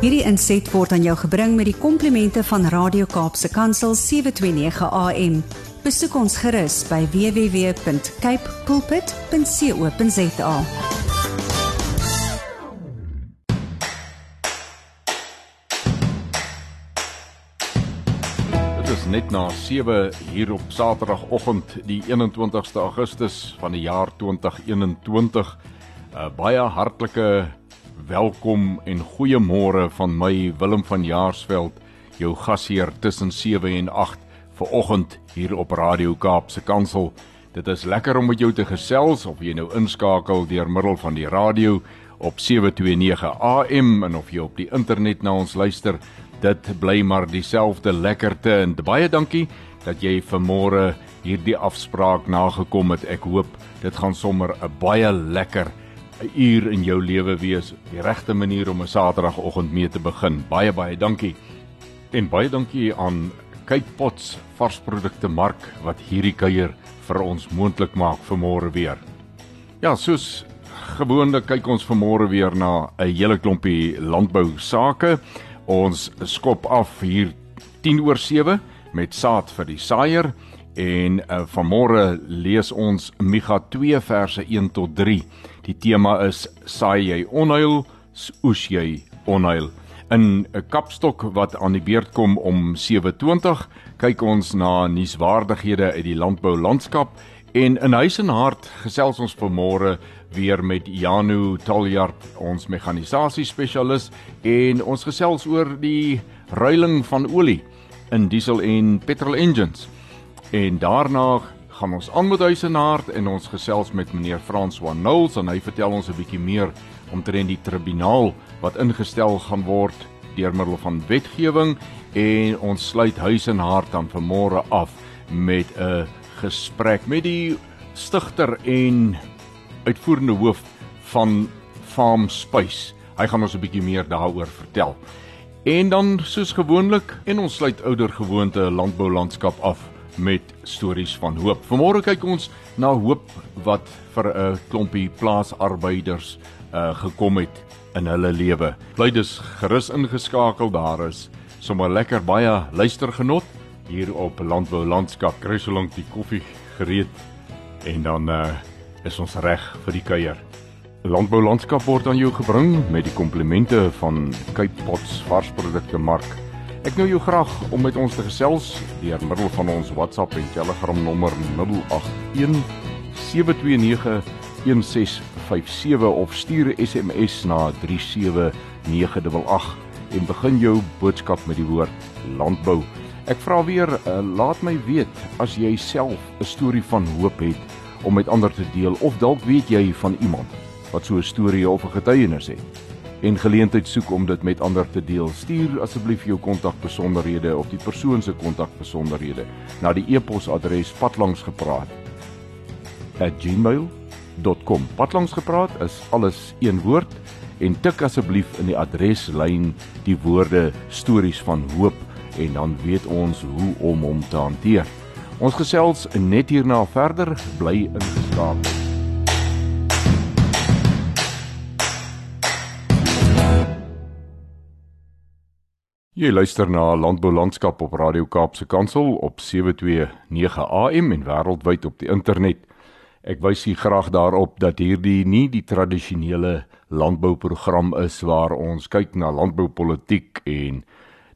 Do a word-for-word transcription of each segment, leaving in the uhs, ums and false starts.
Hierdie inset word aan jou gebring met die komplimente van Radio Kaapse Kansel sewe twee nege A M. Besoek ons gerus by w w w punt cape pulpit punt co punt z a. Dit is net na sewe hier op Saterdagoggend die eenentwintigste Augustus van die jaar twintig eenentwintig. Uh, baie hartlike welkom en goeiemôre van my, Willem van Jaarsveld, jou gasheer tussen sewe en agt vanoggend hier op Radio Kaapse Kansel. Dit is lekker om met jou te gesels, of jy nou inskakel deur middel van die radio op sewe twee nege A M en of jy op die internet na ons luister. Dit bly maar dieselfde lekkerte en baie dankie dat jy vanmôre hierdie afspraak nagekom het. Ek hoop dit gaan sommer 'n baie lekker 'n uur in jou lewe wees, die regte manier om 'n Saterdagoggend mee te begin. Baie baie dankie. En baie dankie aan Kijkpots Vars Produkte Mark wat hierdie kuier vir ons moontlik maak vanmôre weer. Ja, soos gewoonlik kyk ons vanmôre weer na 'n hele klompie landbou sake. Ons skop af hier tien oor sewe met saad vir die saaier en uh, vanmôre lees ons Micha twee verse een tot drie. Die tema is, saai jy onheil, oes jy onheil. In 'n kapstok wat aan die beurt kom om sewe twintig, kyk ons na nuuswaardighede uit die landbou landskap, en in Huis en Hart gesels ons vanmôre weer met Janu Taljaard, ons mekanisasie spesialis, en ons gesels oor die ruiling van olie in diesel en petrol engines. En daarna gaan ons aan met Huis en Hart en ons gesels met meneer Frans Juan Nouls en hy vertel ons 'n bietjie meer omtrent die tribunaal wat ingestel gaan word deur middel van wetgewing, en ons sluit Huis en Hart dan vanmôre af met 'n gesprek met die stigter en uitvoerende hoof van FarmSpace. Hy gaan ons 'n bietjie meer daaroor vertel. En dan soos gewoonlik, en ons sluit oudergewoonte landbou landskap af met stories van hoop. Vanmôre kyk ons na hoop wat vir 'n klompie plaasarbeiders uh, gekom het in hulle lewe. Bly dus gerus ingeskakel, daar is sommer lekker baie luistergenot hier op Landbou Landskap. Kry so lank die koffie gereed en dan uh, is ons reg vir die kuier. Landbou Landskap word aan jou gebring met die komplimente van Kijkpots Varsprodukte Mark. Ek nou jou graag om met ons te gesels deur middel van ons WhatsApp en Telegram nommer nul agt een sewe twee nege een ses vyf sewe of stuur S M S na drie sewe nege agt agt en begin jou boodskap met die woord landbou. Ek vra weer, uh, laat my weet as jy self 'n storie van hoop het om met ander te deel, of dalk weet jy van iemand wat so 'n storie of 'n getuienis het en geleentheid soek om dit met ander te deel. Stuur asseblief jou kontakbesonderhede of die persoon se kontakbesonderhede na die e-posadres padlangsgepraat at gmail dot com. Padlangsgepraat is alles een woord, en tik asseblief in die adreslyn die woorde stories van hoop, en dan weet ons hoe om hom te hanteer. Ons gesels net hierna verder, bly ingeskakel. Jy luister na Landbou Landskap op Radio Kaapse Kansel op sewe twee nege A M en wêreldwyd op die internet. Ek wys u graag daarop dat hierdie nie die tradisionele landbouprogram is waar ons kyk na landboupolitiek en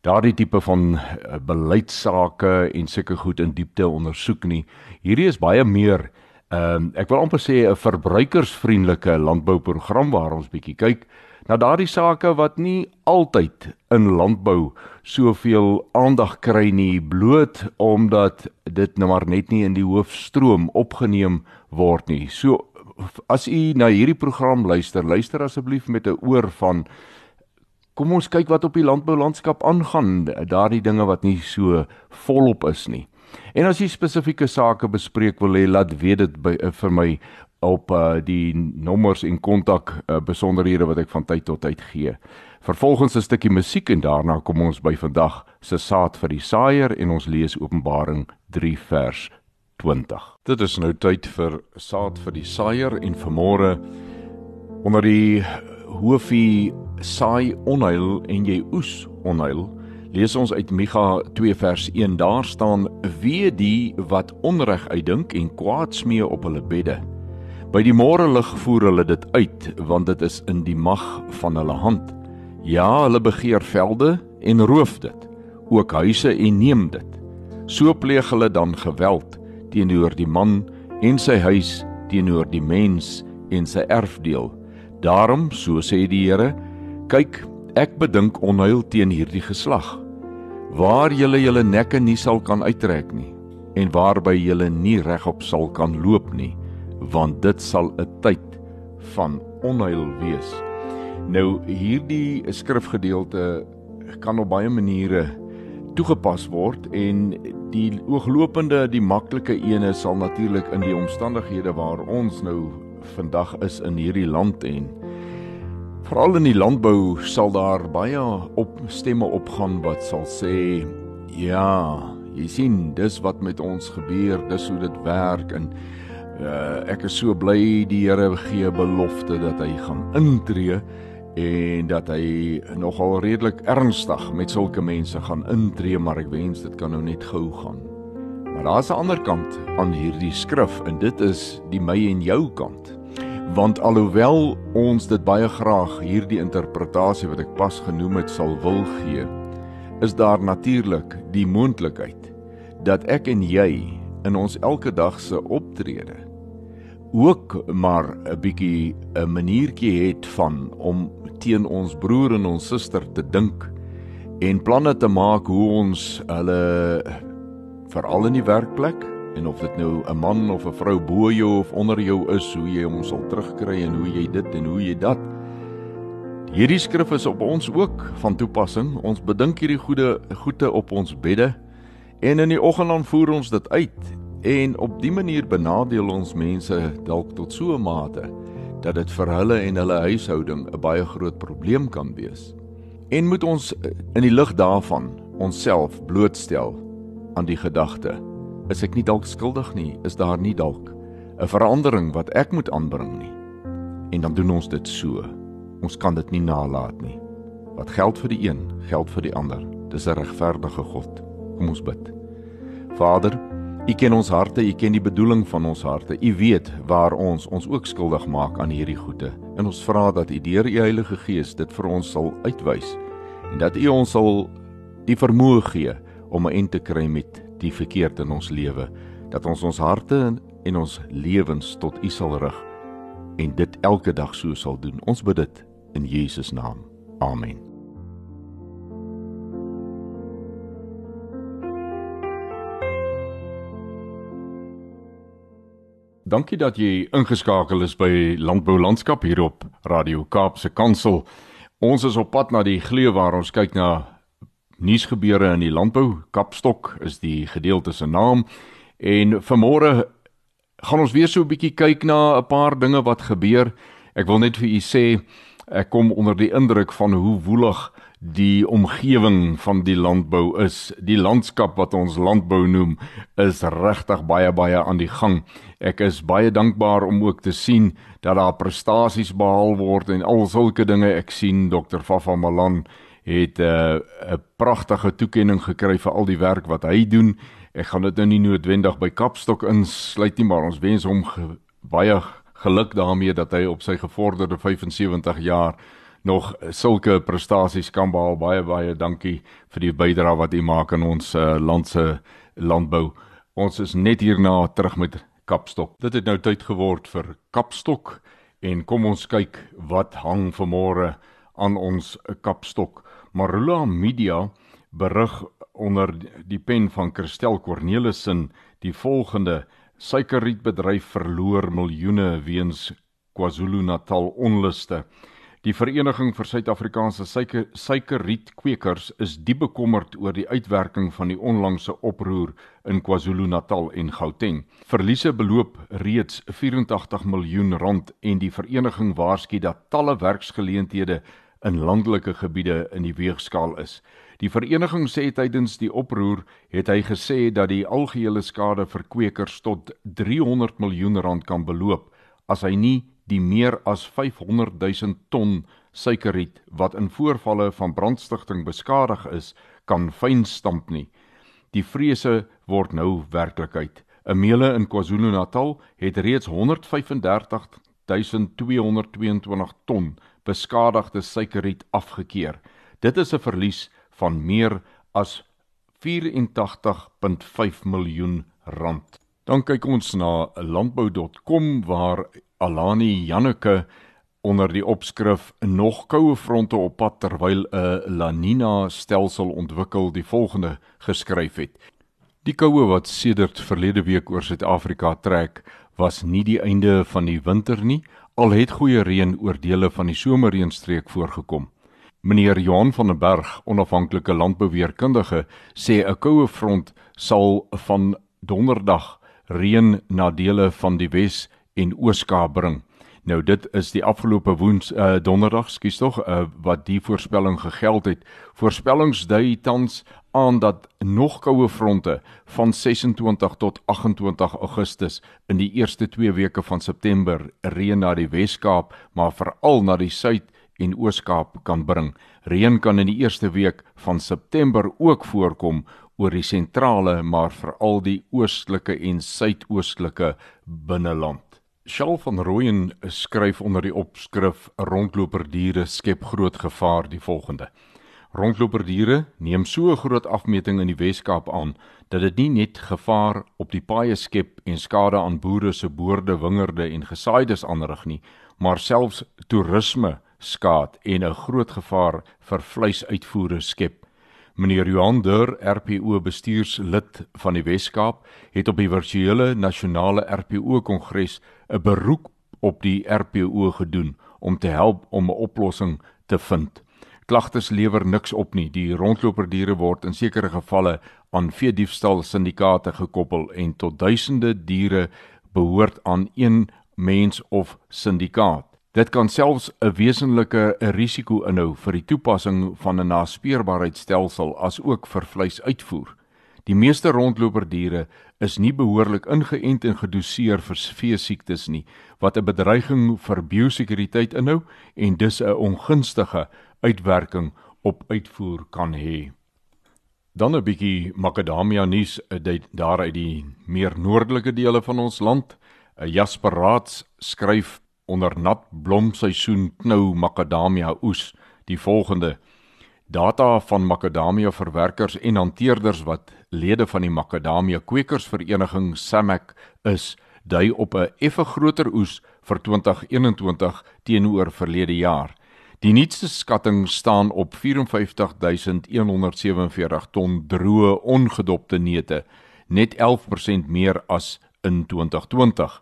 daardie tipe van beleidsake en sulke goed in diepte ondersoek nie. Hierdie is baie meer, um, ek wil amper sê 'n verbruikersvriendelike landbouprogram waar ons bietjie kyk na daardie sake wat nie altyd in landbou soveel aandag kry nie, bloot omdat dit nou maar net nie in die hoofstroom opgeneem word nie. So as u na hierdie program luister, luister asseblief met 'n oor van kom ons kyk wat op die landboulandskap aangaan, daardie dinge wat nie so volop is nie. En as u spesifieke sake bespreek wil hê, laat weet dit by, vir my op uh, die nommers en kontak uh, besonderhede wat ek van tyd tot tyd gee. Vervolgens 'n stukkie musiek en daarna kom ons by vandag se saad vir die saaier, en ons lees Openbaring drie vers twintig. Dit is nou tyd vir saad vir die saaier, en vanmôre onder die hoofie saai onheil en jy oes onheil, lees ons uit Micha twee vers een, daar staan, wee die wat onreg uitdink en kwaad smee op hulle bedde. By die môrelig voer hulle dit uit, want dit is in die mag van hulle hand. Ja, hulle begeer velde en roof dit, ook huise en neem dit. So pleeg hulle dan geweld teenoor die man en sy huis, teenoor die mens en sy erfdeel. Daarom, so sê die Here, kyk, ek bedink onheil teen hierdie geslag, waar julle julle nekke nie sal kan uittrek nie, en waarby julle nie regop sal kan loop nie, want dit sal 'n tyd van onheil wees. Nou, hierdie skrifgedeelte kan op baie maniere toegepas word, en die ooglopende, die maklike ene sal natuurlik in die omstandighede waar ons nou vandag is in hierdie land, en veral in die landbou sal daar baie op stemme opgaan wat sal sê, ja, jy sien, dis wat met ons gebeur, dis hoe dit werk, en Uh, ek is so bly die Here gee belofte dat hy gaan intree en dat hy nogal redelik ernstig met sulke mense gaan intree, maar ek wens dit kan nou net gou gaan. Maar daar is 'n ander kant aan hierdie skrif, en dit is die my en jou kant. Want alhoewel ons dit baie graag hierdie interpretasie wat ek pas genoem het sal wil gee, is daar natuurlik die moontlikheid dat ek en jy in ons elke dagse optrede ook maar 'n bietjie 'n maniertjie het van om teen ons broer en ons suster te dink en planne te maak hoe ons hulle veral in die werkplek, en of dit nou 'n man of 'n vrou bo jou of onder jou is, hoe jy hom sal terugkry en hoe jy dit en hoe jy dat. Hierdie skrif is op ons ook van toepassing. Ons bedink hierdie goede goede op ons bedde, en in die oggend dan voer ons dit uit, en op die manier benadeel ons mense dalk tot so 'n mate, dat dit vir hulle en hulle huishouding 'n baie groot probleem kan wees. En moet ons in die lig daarvan onsself blootstel aan die gedagte, is ek nie dalk skuldig nie, is daar nie dalk 'n verandering wat ek moet aanbring nie. En dan doen ons dit so, ons kan dit nie nalaat nie. Wat geld vir die een, geld vir die ander, dis 'n regverdige God. Kom ons bid. Vader, U ken ons harte, U ken die bedoeling van ons harte, U weet waar ons ons ook skuldig maak aan hierdie goede, en ons vra dat U deur U Heilige Gees dit vir ons sal uitwys, en dat U ons sal die vermoë gee om 'n end te kry met die verkeerd in ons lewe, dat ons ons harte en ons lewens tot U sal rig, en dit elke dag so sal doen. Ons bid dit in Jesus naam. Amen. Dankie dat jy ingeskakel is by Landbou Landskap hier op Radio Kaapse Kansel. Ons is op pad na die gleë waar ons kyk na nuusgebeure in die landbou. Kapstok is die gedeelte se naam. En vanmôre gaan ons weer so 'n bietjie kyk na 'n paar dinge wat gebeur. Ek wil net vir u sê, ek kom onder die indruk van hoe woelig die omgewing van die landbou is. Die landskap wat ons landbou noem, is regtig baie baie aan die gang. Ek is baie dankbaar om ook te sien dat daar prestasies behaal word en al sulke dinge. Ek sien dokter Vafa Malan het 'n uh, pragtige toekenning gekry vir al die werk wat hy doen. Ek gaan dit nou nie noodwendig by Kapstok insluit nie, maar ons wens hom ge baie geluk daarmee dat hy op sy gevorderde vyf en sewentig jaar nog sulke prestasies kan behaal. Baie, baie dankie vir die bydrae wat u maak in ons uh, landse landbou. Ons is net hierna terug met Kapstok. Dit het nou tyd geword vir Kapstok, en kom ons kyk wat hang vanmôre aan ons Kapstok. Marula Media berig onder die pen van Christel Cornelissen die volgende: suikerrietbedryf verloor miljoene weens KwaZulu-Natal onluste. Die Vereniging vir Suid-Afrikaanse suiker, Suikerrietkwekers is diep bekommerd oor die uitwerking van die onlangse oproer in KwaZulu-Natal en Gauteng. Verliese beloop reeds vyf en tagtig miljoen rand, en die vereniging waarsku dat talle werksgeleenthede in landelike gebiede in die weegskaal is. Die vereniging sê tydens die oproer het hy gesê dat die algehele skade vir kwekers tot driehonderd miljoen rand kan beloop as hy nie die meer as vyfhonderdduisend ton suikerriet wat in voorvalle van brandstigting beskadig is, kan fyn stamp nie. Die vrese word nou werklikheid. 'n Meule in KwaZulu-Natal het reeds honderdvyfendertigduisend tweehonderdtweeëntwintig ton beskadigde suikerriet afgekeer. Dit is 'n verlies van meer as vyf en tagtig komma vyf miljoen rand. Dan kyk ons na landbou punt com waar Alani Janneke onder die opskrif nog koue fronte op pad terwyl 'n La Nina stelsel ontwikkel die volgende geskryf het. Die koue wat sedert verlede week oor Suid-Afrika trek, was nie die einde van die winter nie, al het goeie reën oor dele van die somerreënstreek voorgekom. Meneer Johan van den Berg, onafhanklike landbouweerkundige, sê 'n koue front sal van donderdag reën na dele van die Wes- en Oos-Kaap bring. Nou dit is die afgelope woens uh, donderdag, skus tog, uh, wat die voorspelling gegeld het. Voorspellings dui tans aan dat nog koue fronte van ses en twintig tot agt en twintig Augustus in die eerste twee weke van September reën na die Wes-Kaap, maar veral na die Suid- en Oos-Kaap kan bring. Reën kan in die eerste week van September ook voorkom oor die sentrale, maar veral die oostelike en suidoostelike binneland. Schalk van Rooyen skryf onder die opskrif Rondloperdiere skep groot gevaar die volgende. Rondloperdiere neem so 'n groot afmeting in die Wes-Kaap aan dat dit nie net gevaar op die paaie skep en skade aan boere se boorde, wingerde en gesaaides aanrig nie, maar selfs toerisme skaad en 'n groot gevaar vir vleisuitvoere skep. Meneer Johan Dürr, R P O bestuurslid van die Wes-Kaap, het op die virtuele nasionale R P O-kongres 'n beroep op die R P O gedoen om te help om 'n oplossing te vind. Klagtes lewer niks op nie. Die rondloperdiere word in sekere gevalle aan veediefstal syndikaate gekoppel en tot duisende diere behoort aan een mens of syndikaat. Dit kan selfs 'n wesenlike risiko inhou vir die toepassing van 'n naspeurbaarheidstelsel as ook vir vleisuitvoer. Die meeste rondloperdiere is nie behoorlik ingeënt en gedoseer vir veesiektes nie, wat 'n bedreiging vir biosekuriteit inhou en dus 'n ongunstige uitwerking op uitvoer kan hê. Dan 'n bietjie Macadamia nuus daar uit die meer noordelike dele van ons land. Jasper Raads skryf onder nat blomseisoen knou makadamia oes die volgende. Data van makadamia verwerkers en hanteerders wat lede van die Makadamia Kwekersvereniging SAMEC is, dui op 'n effe groter oes vir twintig eenentwintig teenoor verlede jaar. Die nuutste skatting staan op vyfenvyftigduisend honderdsewenveertig ton droë ongedopte neute, net elf persent meer as in twintig twintig.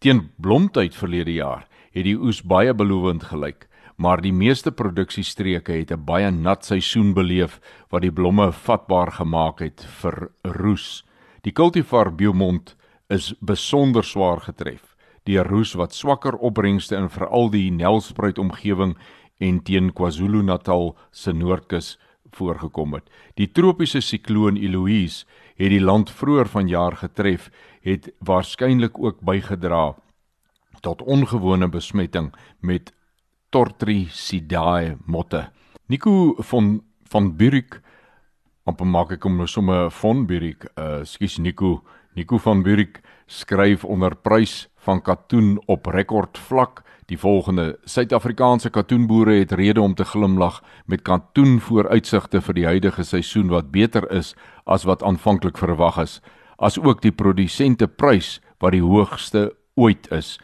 Teen blomtyd verlede jaar het die oes baie belovend gelyk, maar die meeste produksiestreke het 'n baie nat seisoen beleef wat die blomme vatbaar gemaak het vir roes. Die kultivar Beaumont is besonder swaar getref deur roes wat swakker opbrengste in veral die Nelspruit omgewing en teen KwaZulu-Natal se noordkus voorgekom het. Die tropiese sikloon Eloise het die land vroeër vanjaar getref, het waarskynlik ook bygedra tot ongewone besmetting met Tortricidae motte. Nico van van Buriek, amper maak ek hom nou sommer van Buriek, uh, skus Nico, Nico van Buriek skryf onder prys van katoen op rekordvlak die volgende. Suid-Afrikaanse katoenboere het rede om te glimlag met katoen vooruitsigte vir die huidige seisoen wat beter is as wat aanvanklik verwag is, as ook die produsente prys wat die hoogste ooit is.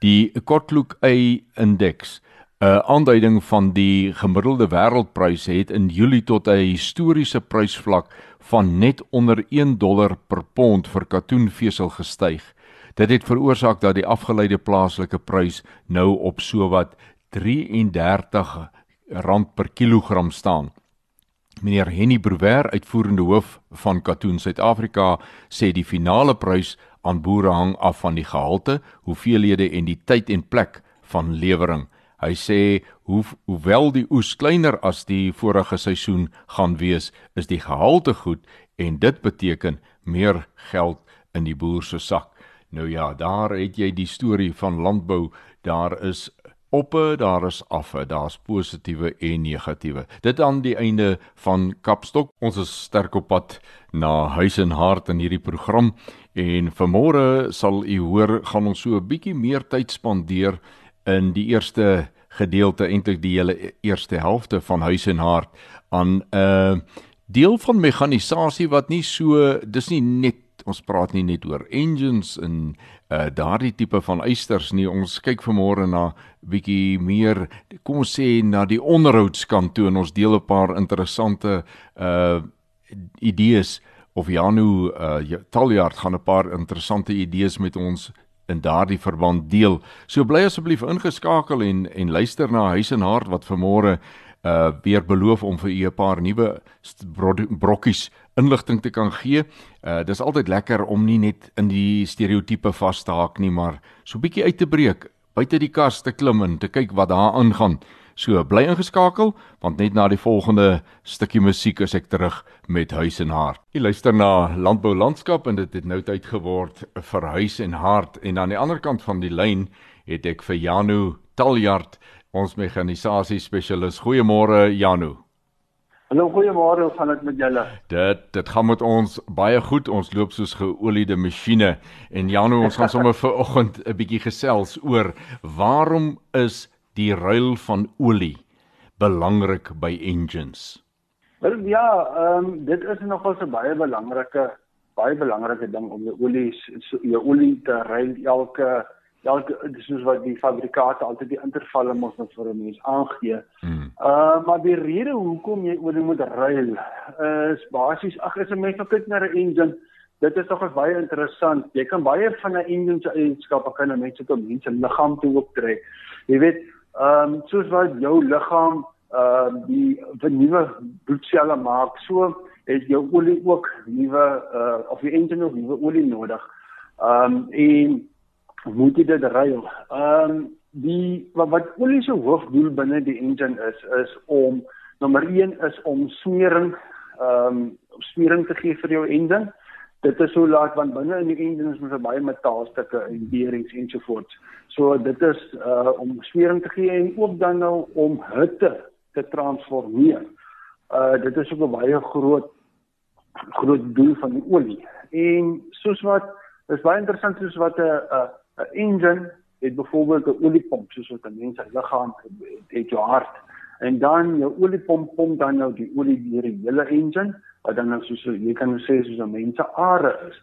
Die Kortloek-Ei-indeks, 'n aanduiding van die gemiddelde wêreldprys, het in Julie tot 'n historiese prysvlak van net onder een dollar per pond vir katoenvesel gestyg. Dit het veroorsaak dat die afgeleide plaaslike prys nou op sowat R drie en dertig per kilogram staan. Meneer Hennie Brouwer, uitvoerende hoof van Katoen Suid-Afrika, sê die finale prys aan boere hang af van die gehalte, hoeveelhede en die tyd en plek van lewering. Hy sê hoe, hoewel die oes kleiner as die vorige seisoen gaan wees, is die gehalte goed en dit beteken meer geld in die boer se sak. Nou ja, daar het jy die storie van landbou. Daar is oppe, daar is affe, daar's positiewe en negatiewe. Dit aan die einde van Kapstok. Ons is sterk op pad na huis en hart in hierdie program en vanmôre sal u hoor gaan ons so 'n bietjie meer tyd spandeer in die eerste gedeelte, eintlik die hele eerste helfte van huis en hart aan 'n uh, deel van mekanisasie wat nie so, dis nie net ons praat nie net oor engines en uh, daardie tipe van eisters nie. Ons kyk vanmôre na bietjie meer, kom ons sê, na die onderhoudskant toe en ons deel 'n paar interessante uh, idees, of Janu uh, Taljaard gaan 'n paar interessante idees met ons in daardie verband deel. So bly asseblief ingeskakel en, en luister na Huis en Hart wat vanmôre uh, weer beloof om vir u 'n paar nuwe brokkies inligting te kan gee. Uh, dit is altyd lekker om nie net in die stereotype vas te haak nie, maar so 'n bietjie uit te breek, buite die kas te klim en te kyk wat daar aangaan. So bly ingeskakel, want net na die volgende stukkie musiek is ek terug met Huis en Hart. Jy luister na Landbou Landskap en dit het nou tyd geword vir Huis en Hart. En aan die ander kant van die lyn het ek vir Janu Taljaard, ons mekanisasie spesialis. Goeiemôre Janu. Hallo, goeiemôre, hoe gaan dit met julle? Dit, dit gaan met ons baie goed, ons loop soos geoliede masjiene. En Janu, ons gaan sommer vanoggend 'n bietjie gesels oor waarom is die ruil van olie belangrik by engines? Wel ja, um, dit is nogal 'n baie belangrike, baie belangrike ding om jou olie, jou olie te ruil elke Ja, soos wat die fabrikate altyd die intervalle mos net vir 'n mens aangee. Mm. Uh, maar die rede hoekom jy olie moet ruil is basies, ag, as 'n mens kyk na 'n engine, dit is nogal baie interessant. Jy kan baie van 'n engine se eienskappe kan 'n mens tot 'n mens se liggaam toe optrek. Jy weet, ehm um, soos wat jou liggaam ehm uh, die, die nuwe bloedselle maak, so het jou olie ook nuwe uh, of die engine ook nuwe olie nodig. Ehm um, en moet jy dit ruil. Um, die, wat, wat olie se hoofdoel binne die engine is, is om, nommer een is om smering, um, smering te gee vir jou engine. Dit is so laat, want binne in die engine is baie metaalstukke en beerings ensovoorts. So dit is uh, om smering te gee en ook dan nou om hitte te transformeer. Uh, dit is ook 'n baie groot, groot doel van die olie. En soos wat, dit is baie interessant soos wat 'n 'n engine het byvoorbeeld 'n oliepomp, soos wat 'n mens se liggaam het, het jou hart. En dan jou oliepomp pomp dan nou die olie deur die hele engine, wat dan nou soos jy kan sê soos 'n mens se are is.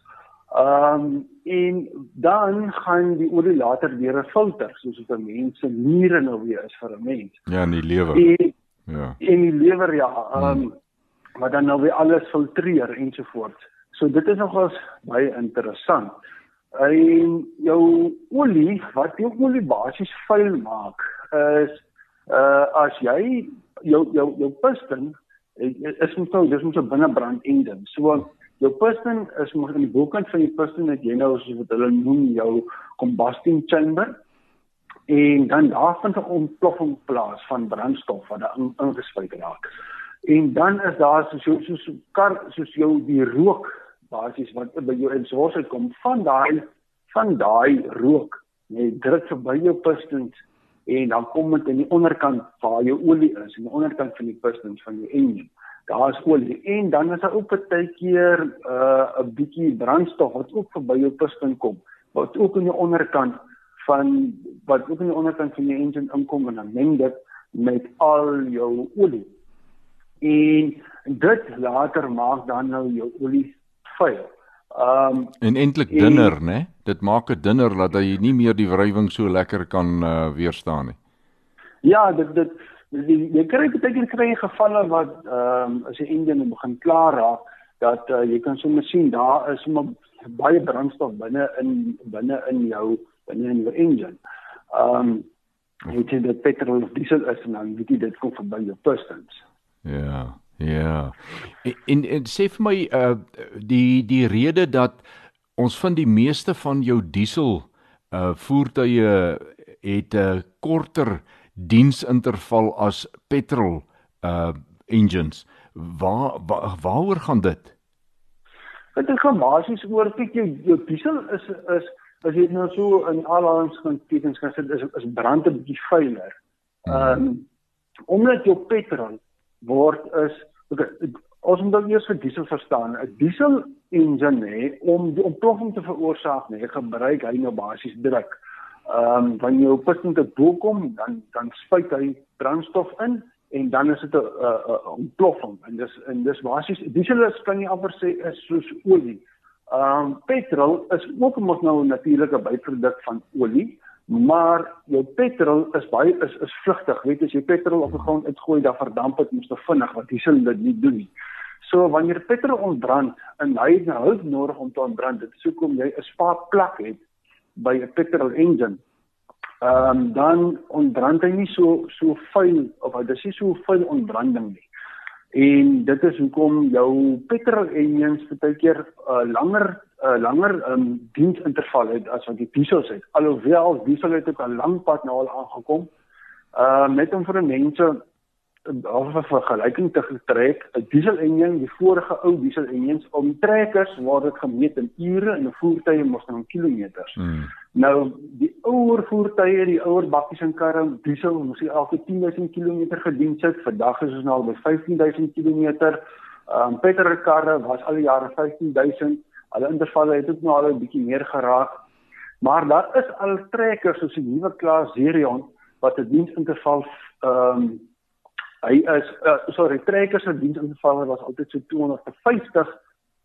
Ehm um, en dan gaan die olie later deur 'n filter, soos wat 'n mens se niere nou weer is vir 'n mens. Ja, in die lewer. En, ja. En die lewer ja, ehm um, wat dan nou weer alles filtreer ensovoorts. So dit is nogals baie interessant. En jou olie, wat jou olie basies vuil maak, is uh, as jy jou jou jou piston is mos nou, dis mos 'n binnebrand engine. So jou piston is mos aan die bokant van die piston dat jy nou soos wat hulle noem jou combustion chamber, en dan daar vind 'n ontploffing plaas van brandstof wat daarin ingespuit raak. En dan is daar soos jou soos kar soos jou die rook basies wat by jou exhaust uitkom, van daai van daai rook, jy druk verby jou pistons en dan kom dit in die onderkant waar jou olie is, in die onderkant van die pistons van jou engine. Daar is olie en dan is daar ook partykeer 'n uh, 'n bietjie brandstof wat ook verby jou piston kom, wat ook in die onderkant van wat ook in die onderkant van jou engine inkom en dan meng dit met al jou olie. En dit later maak dan nou jou olie vuil. Um, en eintlik dunner, né? Dit maak het dunner, dat jy nie meer die wrywing so lekker kan uh, weerstaan nie. Ja, dit, dit, die, jy kry baie gevalle wat, um, as die engine begin klaar raak, dat uh, jy kan sommer sien, daar is sommer baie brandstof binne in, binne in jou, binne in jou engine. Um, weet jy, dat petrol of diesel is, en dan weet jy, dit kom verby jou pistons. Ja, ja. En, en, en sê vir my, uh, die, die rede dat ons van die meeste van jou diesel uh, voertuie het 'n uh, korter diensinterval as petrol uh, engines. Waar, waar, waaroor gaan dit? Dit gaan basies oor, kyk, jou, jou diesel is, is as jy nou so in aanhalingstekens kan sit, is, is brand een bietjie vuiler. Um, omdat jou petrol word is, okay, ons moet ook eers vir diesel verstaan, een diesel engine, he, om die ontploffing te veroorsaak, he, gebruik hy nou basies druk. Um, wanneer jou piston te boel kom, dan, dan spuit hy brandstof in, en dan is dit een uh, uh, ontploffing. En dis, en dis basies, diesel is, kan jy amper sê, is soos olie. Um, petrol is ook mos nou 'n natuurlike byproduk van olie, maar jou petrol is baie is is vlugtig, weet as jy petrol op die grond uitgooi, dan verdamp dit mos te vinnig, want diesel dit nie doen nie. So wanneer petrol ontbrand en hy het nou hulp nodig om te ontbrand, dit is hoekom jy 'n spaarplek het by 'n petrol engine. Um, dan ontbrand hy nie so so vuil of hy dis nie so vuil ontbranding nie. En dit is hoekom jou petrol engines baie keer uh, langer uh, langer um, diensinterval het as wat die diesels het. Alhoewel diesel het ook 'n lang pad nou al aangekom. Uh, met om vir mense of 'n vergelyking te trek, 'n diesel engine, die vorige ou diesel engines, om trekkers word dit gemeet in ure en 'n voertuie mos nou in kilometers. Mm. Nou die ouer voertuie, die ouer bakkies en karre, diesel moes elke ten duisend kilometer gedien sit. Vandag is ons nou by vyftien duisend kilometer. Ehm um, petrolkarre was al die jare vyftien duisend. Alle intervalle het ook nou al 'n bietjie meer geraak. Maar daar is al trekkers soos die nuwe klas Zerion wat 'n diensinterval ehm um, hy is uh, sorry, trekkers se diensintervalle was altyd so tweehonderdvyftig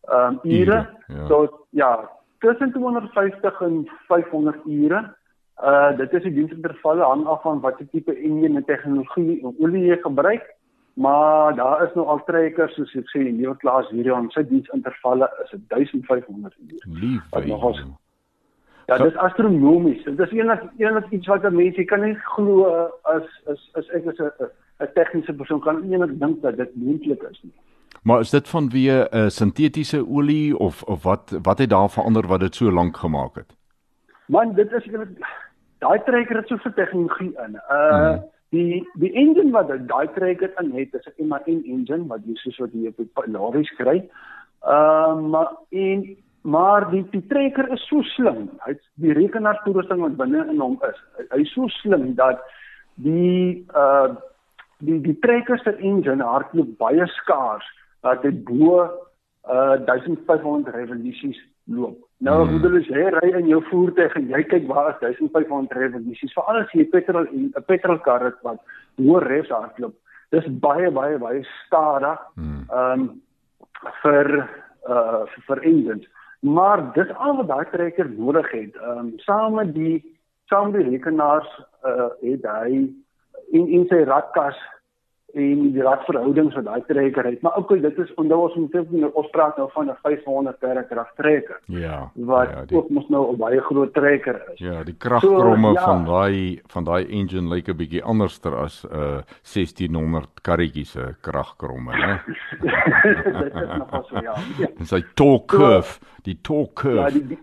ehm um, ure. Ja. So ja, tussen tweehonderdvyftig en vyfhonderd ure. Uh, dit is die diensintervalle hang af van wat die type engine en tegnologie en olie jy gebruik, maar daar is nou al trekkers, soos ek sê, die nuwe klas hierdie aan sy diensintervalle is duisend vyfhonderd uur. Wat nogals, ja, dit is astronomies. Dit is enig, enig iets wat mense, jy kan nie glo as, as, as ek as een tegnische persoon kan enig dink dat dit moontlik is nie. Maar is dit vanweë uh, sintetiese olie of, of wat, wat het daar verander wat dit so lank gemaakt het? Man, dit is, daai trekker het soveel tegnologie in. Uh, mm. die, die engine wat daai trekker in het, is een M A N engine, wat jy soos wat jy op die lorries kry. Uh, maar en, maar die, die trekker is so slim, hy, die rekenaarstoerusting wat binne in hom is, hy is so slim dat die, uh, die, die trekker se engine hardloop baie skaars, dat dit bo uh, duisend vyfhonderd revolusies loop. Nou, hmm. hoe is, jy ry in jou voertuig en jy kyk waar is duisend vyfhonderd revolusies, veral as jy 'n petrol, petrolkar het wat hoër revs hardloop. Dis baie, baie, baie stadig hmm. um, vir, uh, vir, vir engines. Maar dis al wat daai trekker nodig het. Um, saam met die, saam met die rekenaars uh, het hy in, in sy radkas en die radverhoudings wat daai trekker het. Maar ook dit is, omdat ons moet ons praat nou van 'n vyfhonderd perde trekker, ja, wat ja, die, ook mos nou 'n baie groot trekker is. Ja, die kragkromme so, ja, van daai van daai engine lyk 'n bietjie anderster as uh, sestienhonderd karretjies se kragkromme, hè. Dit is nogal so, ja. Dis ja. 'n torque curve, die torque curve. Ja, die, die,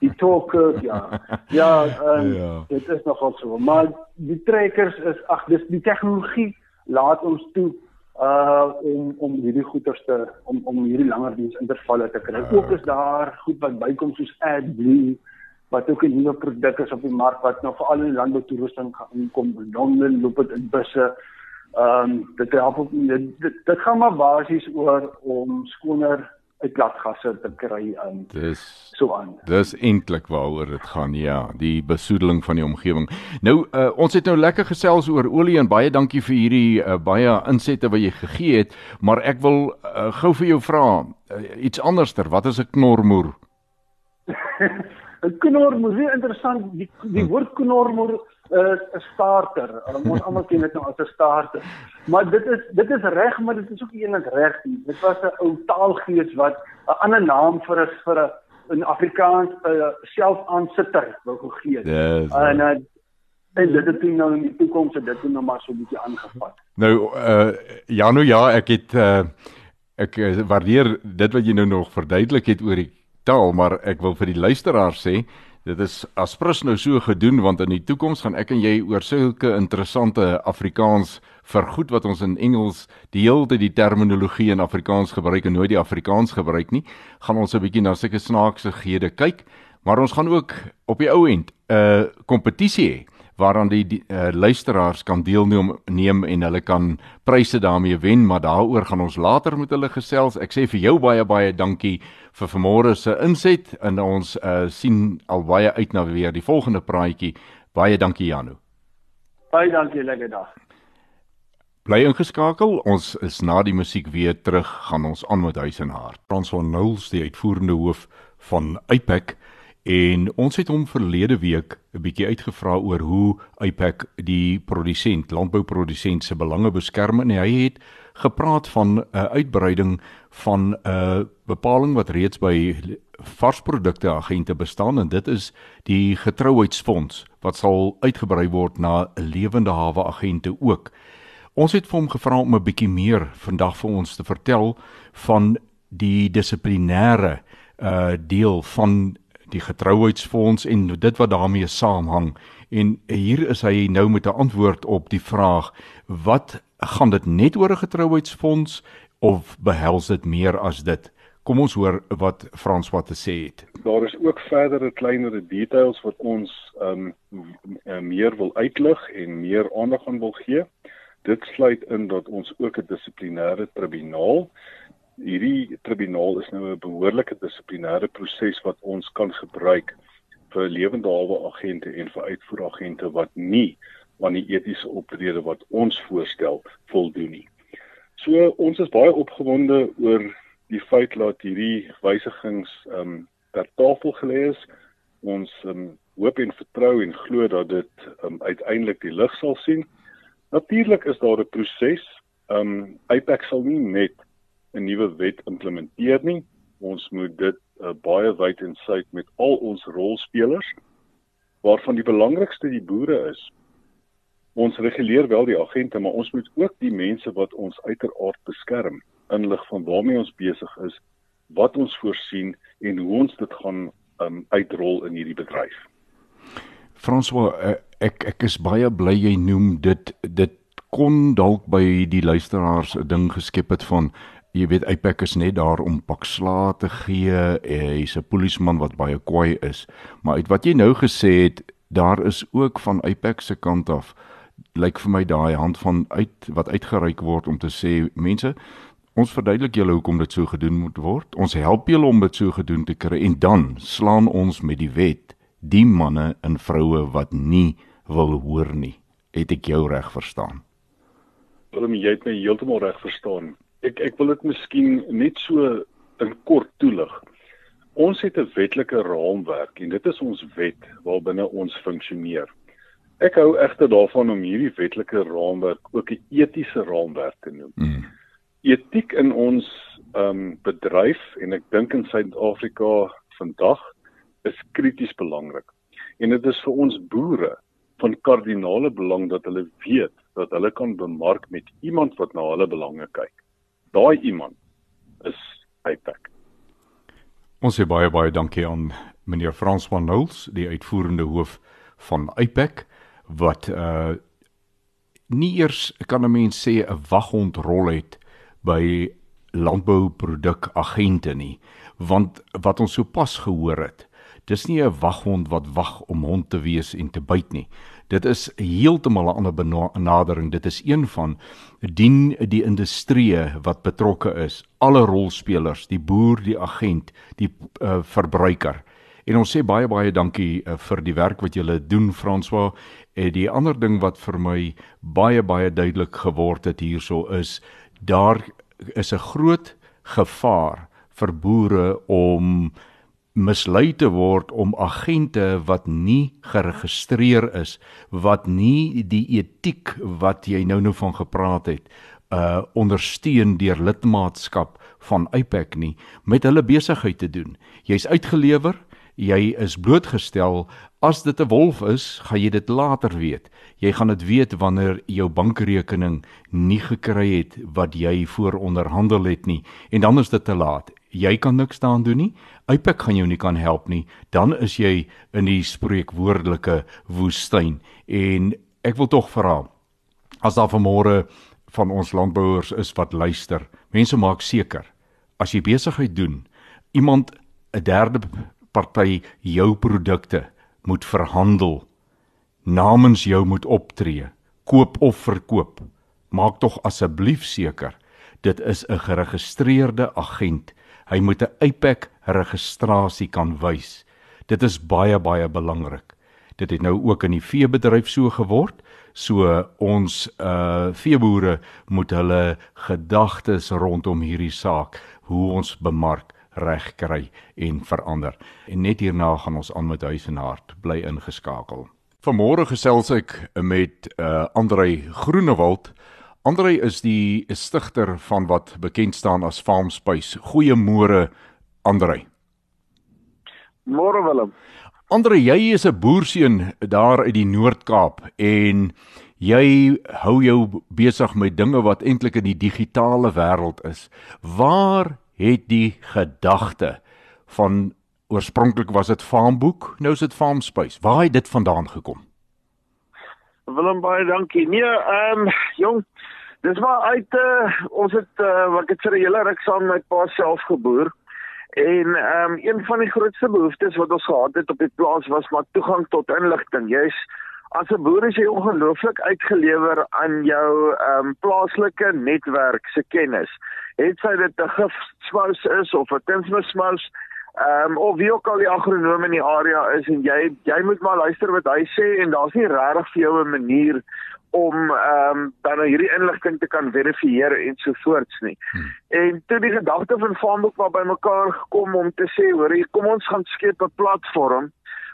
die torque curve, ja. Ja, um, ja, dit is nogal so, maar die trekkers is ag, dis die tegnologie laat ons toe uh, om, om hierdie goeders te, om, om hierdie langer diensintervalle te kry. Ook is daar goed wat bykom soos AdBlue, wat ook 'n nuwe produk is op die mark, wat nou veral in landboutoerusting gaan kom, in Londen loop dit in busse. Um, dit, help, dit, dit, dit gaan maar basies oor om skoner uitlaatgasse te kry en dis, so aan. Dis eintlik waaroor dit gaan, ja, die besoedeling van die omgewing. Nou, uh, ons het nou lekker gesels oor olie en baie dankie vir hierdie uh, baie insette wat jy gegee het, maar ek wil uh, gou vir jou vra, uh, iets anderster, wat is 'n knormoer? 'n Knormoer, heel interessant, die, die woord knormoer is 'n starter. Ons almal ken dit nou as 'n starter. Maar dit is dit is reg, maar dit is ook enig reg nie. Dit was 'n ou taalgees wat 'n ander naam vir 'n vir 'n in Afrikaans 'n self-aansitter wou gegee het. Yes, en uh, en dit het nou in die toekoms dit het nou maar so 'n bietjie aangevat. Nou uh Janu, ja, ek het uh, ek waardeer dit wat jy nou nog verduidelik het oor die taal, maar ek wil vir die luisteraars sê, dit is aspres nou so gedoen, want in die toekoms gaan ek en jy oor sulke interessante Afrikaans vergoed wat ons in Engels die hele tyd die terminologie in Afrikaans gebruik en nooit die Afrikaans gebruik nie, gaan ons 'n bietjie na sulke snaakse gehede kyk, Maar ons gaan ook op die ou end 'n uh, kompetisie hê waaraan die, die uh, luisteraars kan deelneem en hulle kan pryse daarmee wen, maar daaroor gaan ons later met hulle gesels. Ek sê vir jou baie baie dankie vir vanmôre se inset en ons uh, sien al baie uit na weer die volgende praatjie. Baie dankie Janu. Baie dankie, lekker dag. Bly ingeskakel, ons is na die musiek weer terug, gaan ons aan met Huis en Hart. Frans Juan Nouls, die uitvoerende hoof van I P A C, en ons het hom verlede week 'n bietjie uitgevra oor hoe I P A C die produsent, landbouprodusent se belange beskerm, en hy het gepraat van 'n uh, uitbreiding van 'n uh, bepaling wat reeds by varsprodukte agente bestaan, en dit is die getrouheidsfonds wat sal uitgebrei word na lewende hawe agente ook. Ons het vir hom gevra om 'n bietjie meer vandag vir ons te vertel van die dissiplinêre uh, deel van die getrouheidsfonds en dit wat daarmee saamhang. En hier is hy nou met 'n antwoord op die vraag, wat gaan dit net oor 'n getrouheidsfonds of behels dit meer as dit? Kom ons hoor wat Frans wat te sê het. Daar is ook verdere kleinere details wat ons um, meer wil uitlig en meer aandag aan wil gee. Dit sluit in dat ons ook 'n dissiplinêre tribunaal. Hierdie tribunaal is nou 'n behoorlike dissiplinêre proses wat ons kan gebruik vir lewende hawe agente en vir uitvoeragente wat nie aan die etiese optrede wat ons voorstel voldoen nie. So ons is baie opgewonde oor die feit dat hierdie wysigings um, ter tafel gelê is. Ons um, hoop en vertrou en glo dat dit um, uiteindelik die lig sal sien. Natuurlik is daar 'n proses. Um I P A C sal nie net 'n nuwe wet implementeer nie. Ons moet dit uh, baie wyd en suid met al ons rolspelers, waarvan die belangrikste die boere is. Ons reguleer wel die agente, maar ons moet ook die mense wat ons uiteraard beskerm, inlig van waarmee ons besig is, wat ons voorsien en hoe ons dit gaan um, uitrol in hierdie bedryf. François, ek ek is baie bly jy noem dit dit kon dalk by die luisteraars 'n ding geskep het van, jy weet, I P A C is net daar om pak slaag te gee, hy's 'n polisieman wat baie kwaai is. Maar uit wat jy nou gesê het, daar is ook van I P A C se kant af, lyk vir my daai hand van uit wat uitgereik word om te sê, mense, ons verduidelik julle hoekom dit so gedoen moet word, ons help julle om dit so gedoen te kry, en dan slaan ons met die wet die manne en vroue wat nie wil hoor nie. Het ek jou reg verstaan? Willem, jy het my heeltemal reg verstaan. Ek, ek wil dit miskien net so in kort toelig. Ons het 'n wetlike raamwerk en dit is ons wet waarbinne ons funksioneer. Ek hou egter daarvan om hierdie wetlike raamwerk ook 'n etiese raamwerk te noem. Mm. Etiek in ons um, bedryf, en ek dink in Suid-Afrika vandag, is krities belangrik. En dit is vir ons boere van kardinale belang dat hulle weet dat hulle kan bemark met iemand wat na hulle belange kyk. Daai iemand is I P A C. Ons sê baie baie dankie aan meneer Frans Juan Nouls, die uitvoerende hoof van I P A C, wat uh, nie eers kan 'n mens sê 'n waghond rol het by landbouproduk agente nie, want wat ons so pas gehoor het, dis nie 'n waghond wat wag om hond te wees en te byt nie. Dit is heeltemal 'n ander benadering. Dit is een van dien die industrie wat betrokke is, alle rolspelers, die boer, die agent, die uh, verbruiker. En ons sê baie baie dankie uh, vir die werk wat julle doen, François. En die ander ding wat vir my baie baie duidelik geword het hierso is, daar is 'n groot gevaar vir boere om mislei te word om agente wat nie geregistreer is, wat nie die etiek wat jy nou nou van gepraat het, uh, ondersteun deur lidmaatskap van I P A C nie, met hulle besigheid te doen. Jy's uitgelewer, jy is blootgestel, as dit 'n wolf is, gaan jy dit later weet. Jy gaan dit weet wanneer jou bankrekening nie gekry het wat jy vooronderhandel het nie, en dan is dit te laat. Jy kan niks daan doen nie, I P A C gaan jou nie kan help nie, dan is jy in die spreekwoordelike woestyn. En ek wil tog vra, as daar vanmôre van ons landbouers is wat luister, mense, maak seker, as jy besigheid doen, iemand, 'n derde partij jou produkte moet verhandel, namens jou moet optree, koop of verkoop, maak toch asseblief seker, dit is 'n geregistreerde agent, hy moet 'n I PAC registrasie kan wys. Dit is baie, baie belangrik. Dit het nou ook in die veebedryf so geword, so ons uh, veeboere moet hulle gedagtes rondom hierdie saak, hoe ons bemark, reg kry en verander. En net hierna gaan ons aan met Huis en Hart, bly ingeskakel. Vanmôre gesels ek met uh, André Groenewald. André is die stigter van wat bekend staan as FarmSpace. Goeiemôre, André. Môre Willem. André, jy is 'n boerseun daar uit die Noord-Kaap en jy hou jou besig met dinge wat eintlik in die digitale wêreld is. Waar het die gedagte van, oorspronklik was dit Farmboek, nou is dit FarmSpace. Waar het dit vandaan gekom? Willem, baie dankie. Nee, um, jong, dis maar uit, uh, ons het, uh, wat ek het vir 'n hele ruk saam met pa self geboer. En um, een van die grootste behoeftes wat ons gehad het op die plaas was maar toegang tot inligting. Jy's as 'n boer is jy ongelooflik uitgelewer aan jou um, plaaslike netwerk se kennis. Het sy dit 'n gifsmous is of 'n kunsmismous, um, of wie ook al die agronoom in die area is, en jy jy moet maar luister wat hy sê, en daar's nie regtig vir jou 'n manier om um, dan hierdie inligting te kan verifieer en so voorts nie. Hmm. En toe die gedagte van Farmboek maar by mekaar gekom om te sê, hoor, kom ons gaan skep 'n platform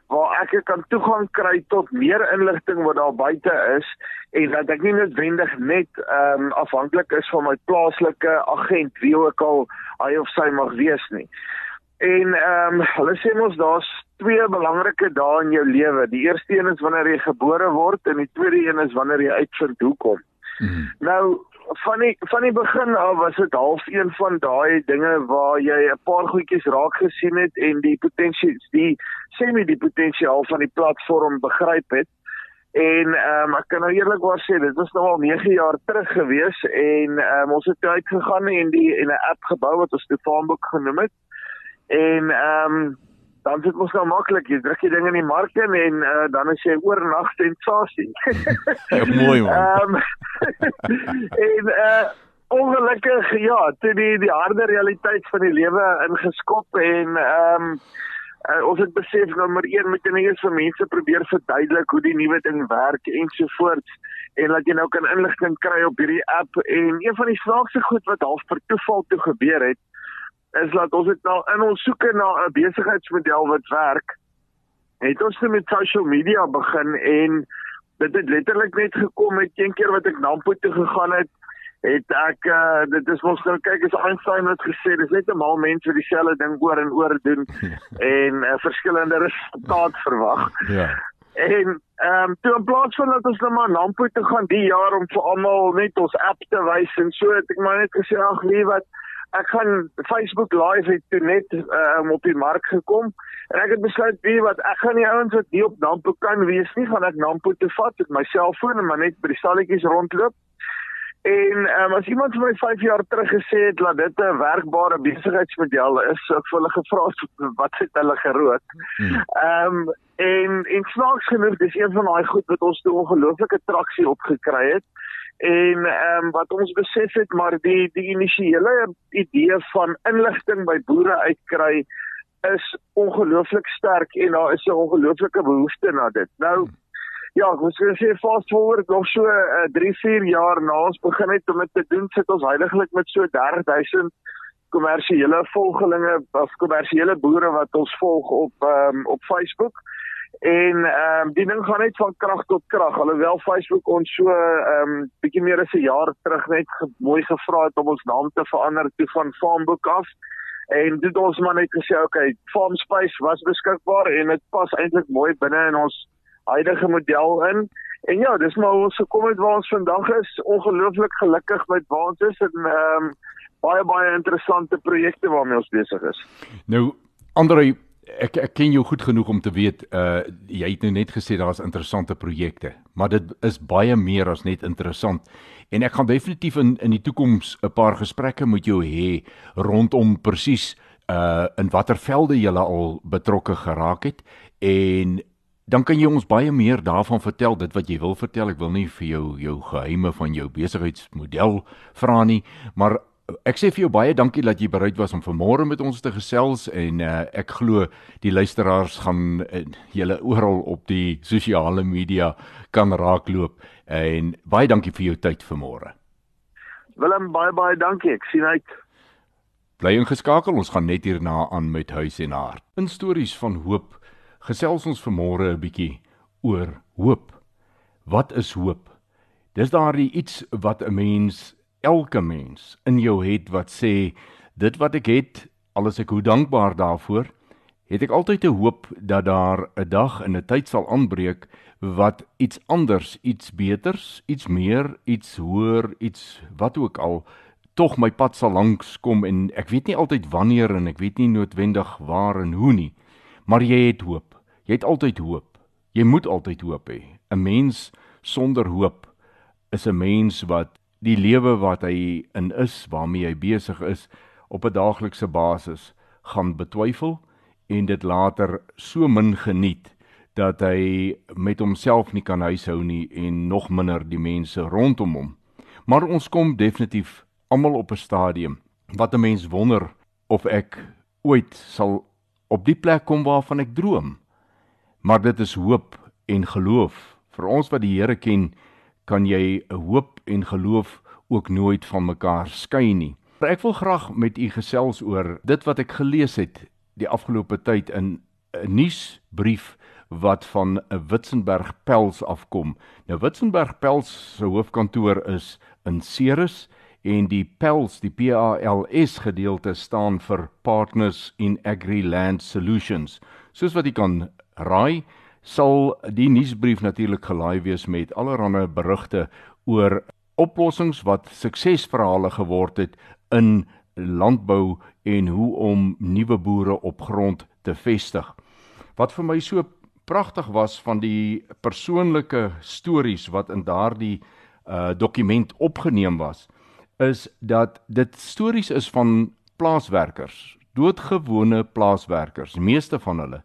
waar ek kan toegang kry tot meer inligting wat daar buite is, en dat ek nie noodwendig net um, afhanklik is van my plaaslike agent, wie ook al hy of sy mag wees nie. En ehm um, hulle sê ons daar's twee belangrike dae in jou lewe. Die eerste een is wanneer jy gebore word en die tweede een is wanneer jy uitvind hoekom. Mm. Nou van die van die begin af was dit half een van daai dinge waar jy 'n paar goedjies raak gesien het en die potensiaal die semi die potensiaal van die platform begryp het. En um, ek kan nou eerlikwaar sê dit was nou al nege jaar terug gewees, en um, ons het uitgegaan en die en 'n app gebou wat ons toe Farmboek genoem het. En ehm um, dan is dit mos nou maklik, jy druk die ding in die mark in en uh, dan is jy oornag sensasie. Ja, mooi man. Um, en uh, ongelukkig ja, toe die, die harde realiteit van die lewe ingeskop, en ehm um, uh, ons het besef nommer een moet jy net vir mense probeer verduidelik hoe die nuwe ding werk en so voort, en dat jy nou kan inligting kry op hierdie app. En een van die snaakse goed wat half per toeval toe gebeur het is dat ons het nou in ons soeke na 'n besigheidsmodel wat werk, het ons nou met social media begin, en dit het letterlik net gekom met een keer wat ek Nampo toe gegaan het, het ek, uh, dit is ons nou, kyk, is Einstein wat gesê, dit is net 'n mal mense wat dieselfde ding oor en oor doen, en uh, verskillende resultaat verwag. Ja. En um, toe in plaats van dat ons nou maar Nampo toe gaan die jaar, om vir almal net ons app te wys, en so het ek maar net gesê, ag nee, wat, ek gaan Facebook Live het toe net um, op die mark gekom, en ek het besluit, wie wat, ek gaan die ouens wat nie op Nampo kan wees nie, gaan ek Nampo te vat met my selfoon en maar net by die stalletjies rondloop. En um, as iemand vir my vyf jaar terug gesê het dat dit 'n werkbare besigheidsmodel is, ek vir hulle gevra wat het hulle gerook. Hmm. Um, en, en snaaks genoeg, dis een van daai goed wat ons toe ongelooflike traksie opgekry het. En um, wat ons besef het, maar die, die initiële idee van inligting by boere uitkry is ongelooflik sterk, en daar is 'n ongelooflike behoefte na dit. Nou, ja, ek moet sê, fast forward, nog so uh, drie, vier jaar na ons begin het om dit te doen, sit ons heiliglik met so dertigduisend kommersiële volgelinge, of kommersiële boere wat ons volg op, um, op Facebook. En um, die ding gaan net van krag tot krag, alhoewel Facebook ons so um, bietjie meer as 'n jaar terug net ge, mooi gevra het om ons naam te verander toe van Farmboek af, en dit ons maar net gesê, okay, FarmSpace was beskikbaar en dit pas eintlik mooi binne in ons huidige model in. En ja, dis maar ons gekom het waar ons vandag is, ongelooflik gelukkig met waar ons is, en um, baie baie interessante projekte waarmee ons besig is. Nou, André, Ek, ek ken jou goed genoeg om te weet, uh, jy het nou net gesê daar is interessante projekte, maar dit is baie meer as net interessant. En ek gaan definitief in, in die toekoms 'n paar gesprekke met jou hê rondom presies uh, in watter velde julle al betrokke geraak het, en dan kan jy ons baie meer daarvan vertel, dit wat jy wil vertel. Ek wil nie vir jou jou geheime van jou besigheidsmodel vra nie, maar ek sê vir jou baie dankie dat jy bereid was om vanmôre met ons te gesels, en uh, ek glo die luisteraars gaan uh, julle oral op die sosiale media kan raakloop, en baie dankie vir jou tyd vanmôre. Willem, baie baie dankie, ek sien uit. Bly ingeskakel, ons gaan net hierna aan met Huis en Hart. In stories van hoop gesels ons vanmôre 'n bietjie oor hoop. Wat is hoop? Dis daardie iets wat 'n mens, elke mens in jou het wat sê, dit wat ek het, al is ek hoe dankbaar daarvoor, het ek altyd 'n hoop dat daar 'n dag en 'n tyd sal aanbreek wat iets anders, iets beters, iets meer, iets hoër, iets wat ook al, tog my pad sal langskom, en ek weet nie altyd wanneer en ek weet nie noodwendig waar en hoe nie. Maar jy het hoop, jy het altyd hoop, jy moet altyd hoop hê. 'n Mens sonder hoop is 'n mens wat die lewe wat hy in is, waarmee hy besig is, op 'n daaglikse basis gaan betwyfel, en dit later so min geniet, dat hy met homself nie kan huishou nie, en nog minder die mense rondom hom. Maar ons kom definitief almal op 'n stadium, wat 'n mens wonder of ek ooit sal op die plek kom waarvan ek droom. Maar dit is hoop en geloof. Vir ons wat die Here ken, kan jy hoop en geloof ook nooit van mekaar skei nie. Ek wil graag met u gesels oor dit wat ek gelees het die afgelope tyd in 'n nuusbrief wat van 'n Witzenberg Pels afkom. Nou Witzenberg Pels se hoofkantoor is in Ceres, en die P A L S, die P A L S gedeelte staan vir Partners in Agri-Land Solutions. Soos wat jy kan raai, sal die nuusbrief natuurlik gelaai wees met allerlei berigte oor oplossings wat suksesverhale geword het in landbou en hoe om nuwe boere op grond te vestig. Wat vir my so pragtig was van die persoonlike stories wat in daardie uh, dokument opgeneem was, is dat dit stories is van plaaswerkers, doodgewone plaaswerkers. Meeste van hulle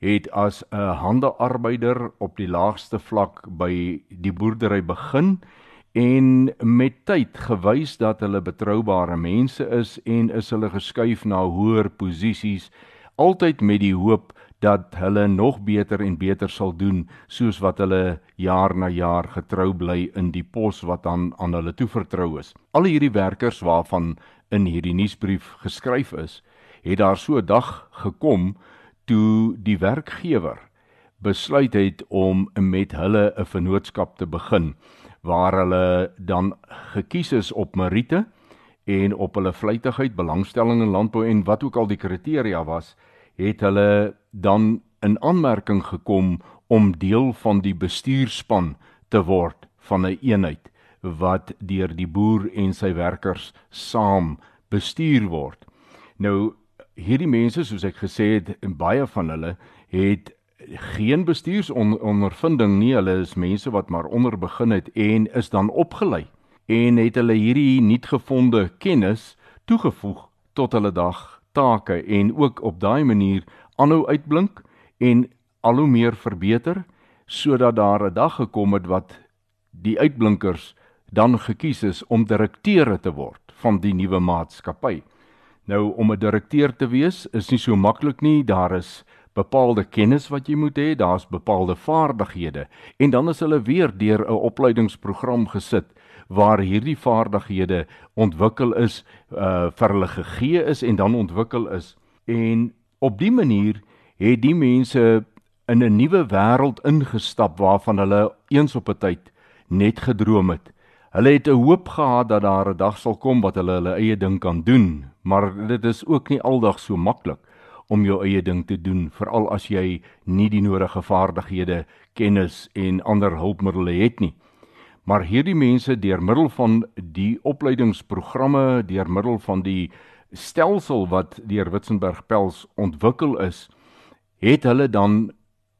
het as 'n handearbeider op die laagste vlak by die boerdery begin, en met tyd gewys dat hulle betroubare mense is, en is hulle geskuif na hoër posisies, altyd met die hoop dat hulle nog beter en beter sal doen, soos wat hulle jaar na jaar getrou bly in die pos wat dan aan hulle toevertrou is. Al hierdie werkers waarvan in hierdie nuusbrief geskryf is, het daar so 'n dag gekom toe die werkgewer besluit het om met hulle 'n vennootskap te begin, waar hulle dan gekies is op meriete en op hulle vlytigheid, belangstelling in landbou en wat ook al die kriteria was, het hulle dan in aanmerking gekom om deel van die bestuurspan te word van 'n eenheid wat deur die boer en sy werkers saam bestuur word. Nou, hierdie mense, soos ek gesê het, baie van hulle het geen bestuursondervinding nie, hulle is mense wat maar onder begin het en is dan opgelei, en het hulle hierdie nie gevonde kennis toegevoeg tot hulle dag take, en ook op daai manier aanhou uitblink en al hoe meer verbeter, sodat daar 'n dag gekom het wat die uitblinkers dan gekies is om direkteure te word van die nuwe maatskappy. Nou, om 'n direkteur te wees is nie so maklik nie, daar is bepaalde kennis wat jy moet hê, daar's bepaalde vaardighede, en dan is hulle weer deur 'n opleidingsprogram gesit, waar hierdie vaardighede ontwikkel is, uh, vir hulle gegee is en dan ontwikkel is, en op die manier het die mense in 'n nuwe wêreld ingestap waarvan hulle eens op 'n tyd net gedroom het. Hulle het 'n hoop gehad dat daar 'n dag sal kom wat hulle hulle eie ding kan doen, maar dit is ook nie aldag so maklik om jou eie ding te doen, veral as jy nie die nodige vaardighede, kennis en ander hulpmiddels het nie. Maar hierdie mense, deur middel van die opleidingsprogramme, deur middel van die stelsel wat deur Witzenberg Pels ontwikkel is, het hulle dan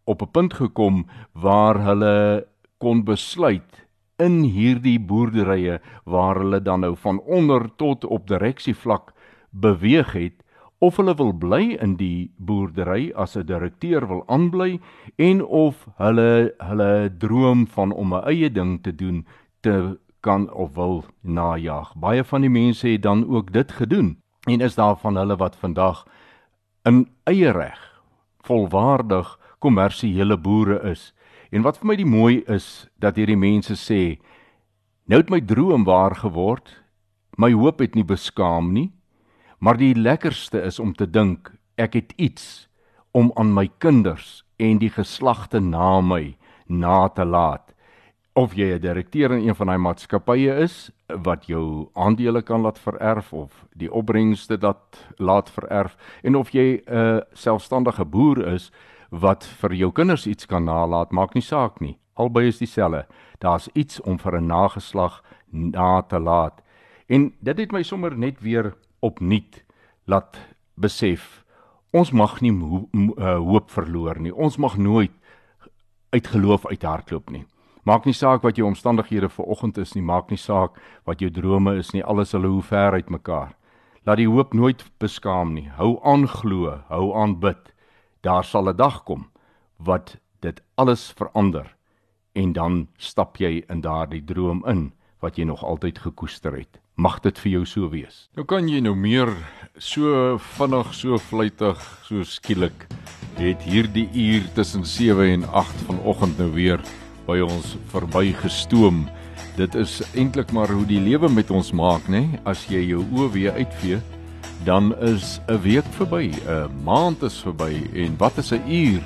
op 'n punt gekom waar hulle kon besluit in hierdie boerderye waar hulle dan nou van onder tot op direksievlak beweeg het, of hulle wil bly in die boerdery as 'n direkteur wil aanbly en of hulle hulle droom van om 'n eie ding te doen te kan of wil najag. Baie van die mense het dan ook dit gedoen en is daar van hulle wat vandag in eie reg volwaardig kommersiële boere is. En wat vir my die mooi is dat hierdie mense sê, nou het my droom waar geword, my hoop het nie beskaam nie. Maar die lekkerste is om te dink, ek het iets om aan my kinders en die geslagte na my na te laat. Of jy 'n direkteur in een van die maatskappye is, wat jou aandele kan laat vererf, of die opbrengste dat laat vererf, en of jy 'n selfstandige boer is, wat vir jou kinders iets kan nalaat, maak nie saak nie. Albei is dieselfde. Daar's iets om vir 'n nageslag na te laat. En dit het my sommer net weer opnuut laat besef, ons mag nie ho uh, hoop verloor nie, ons mag nooit uit geloof uit hardloop nie. Maak nie saak wat jou omstandighede vanoggend is nie, maak nie saak wat jou drome is nie, alles hulle hoe ver uit mekaar. Laat die hoop nooit beskaam nie, hou aan glo, hou aan bid, daar sal 'n dag kom wat dit alles verander en dan stap jy in daardie droom in wat jy nog altyd gekoester het. Mag dit vir jou so wees. Nou kan jy nou meer so vinnig, so vlytig, so skielik. Het hierdie uur tussen sewe en agt vanoggend nou weer by ons verby gestoom. Dit is eintlik maar hoe die lewe met ons maak, né? As jy jou oë weer uitvee, dan is 'n week verby, 'n maand is verby en wat is 'n uur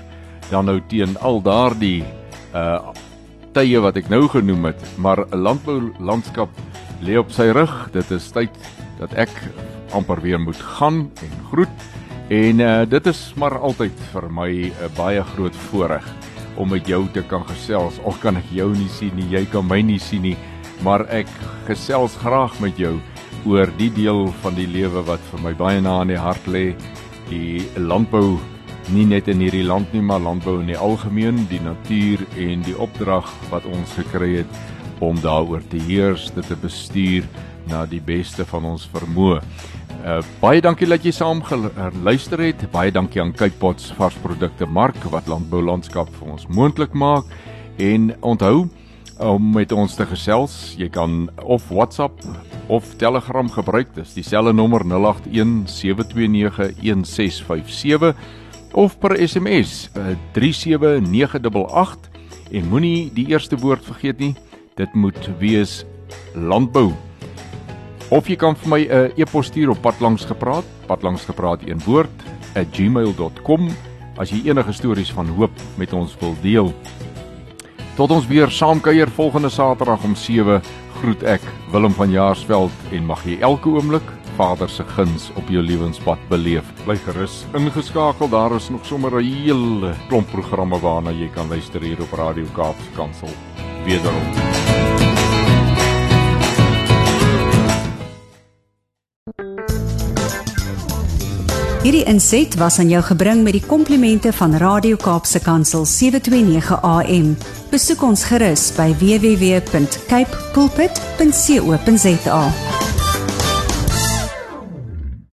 dan nou teen al daardie uh tye wat ek nou genoem het, maar 'n landbou landskap lê op sy rug. Dit is tyd dat ek amper weer moet gaan en groet. En uh, dit is maar altyd vir my 'n uh, baie groot voorreg om met jou te kan gesels. Al kan ek jou nie sien nie, jy kan my nie sien nie, maar ek gesels graag met jou oor die deel van die lewe wat vir my baie na in die hart lê. Die landbou, nie net in hierdie land nie, maar landbou in die algemeen, die natuur en die opdrag wat ons gekry het om daaroor te heers, dit te bestuur na die beste van ons vermoë. Uh, baie dankie dat jy saam geluister het. Baie dankie aan Kijkpots Vars Produkte Mark wat Landbou Landskap vir ons moontlik maak. En onthou om met ons te gesels. Jy kan of WhatsApp of Telegram gebruik. Dis dieselfde nommer nul agt een sewe twee nege een ses vyf sewe of per S M S uh, drie sewe nege agt agt en moenie die eerste woord vergeet nie. Dit moet wees landbou. Of jy kan vir my 'n uh, e-pos stuur op padlangsgepraat, padlangsgepraat een woord, at gmail dot com, as jy enige stories van hoop met ons wil deel. Tot ons weer saamkuier volgende Saterdag om sewe, groet ek Willem van Jaarsveld en mag jy elke oomblik Vader se guns op jou lewenspad beleef. Bly gerus ingeskakel, daar is nog sommer 'n hele klomp programme waarna jy kan luister hier op Radio Kaapse Kansel. Wederom. Hierdie inset was aan jou gebring met die komplimente van Radio Kaapse Kansel sewe twee nege A M. Besoek ons gerus by w w w punt cape pulpit punt co punt za.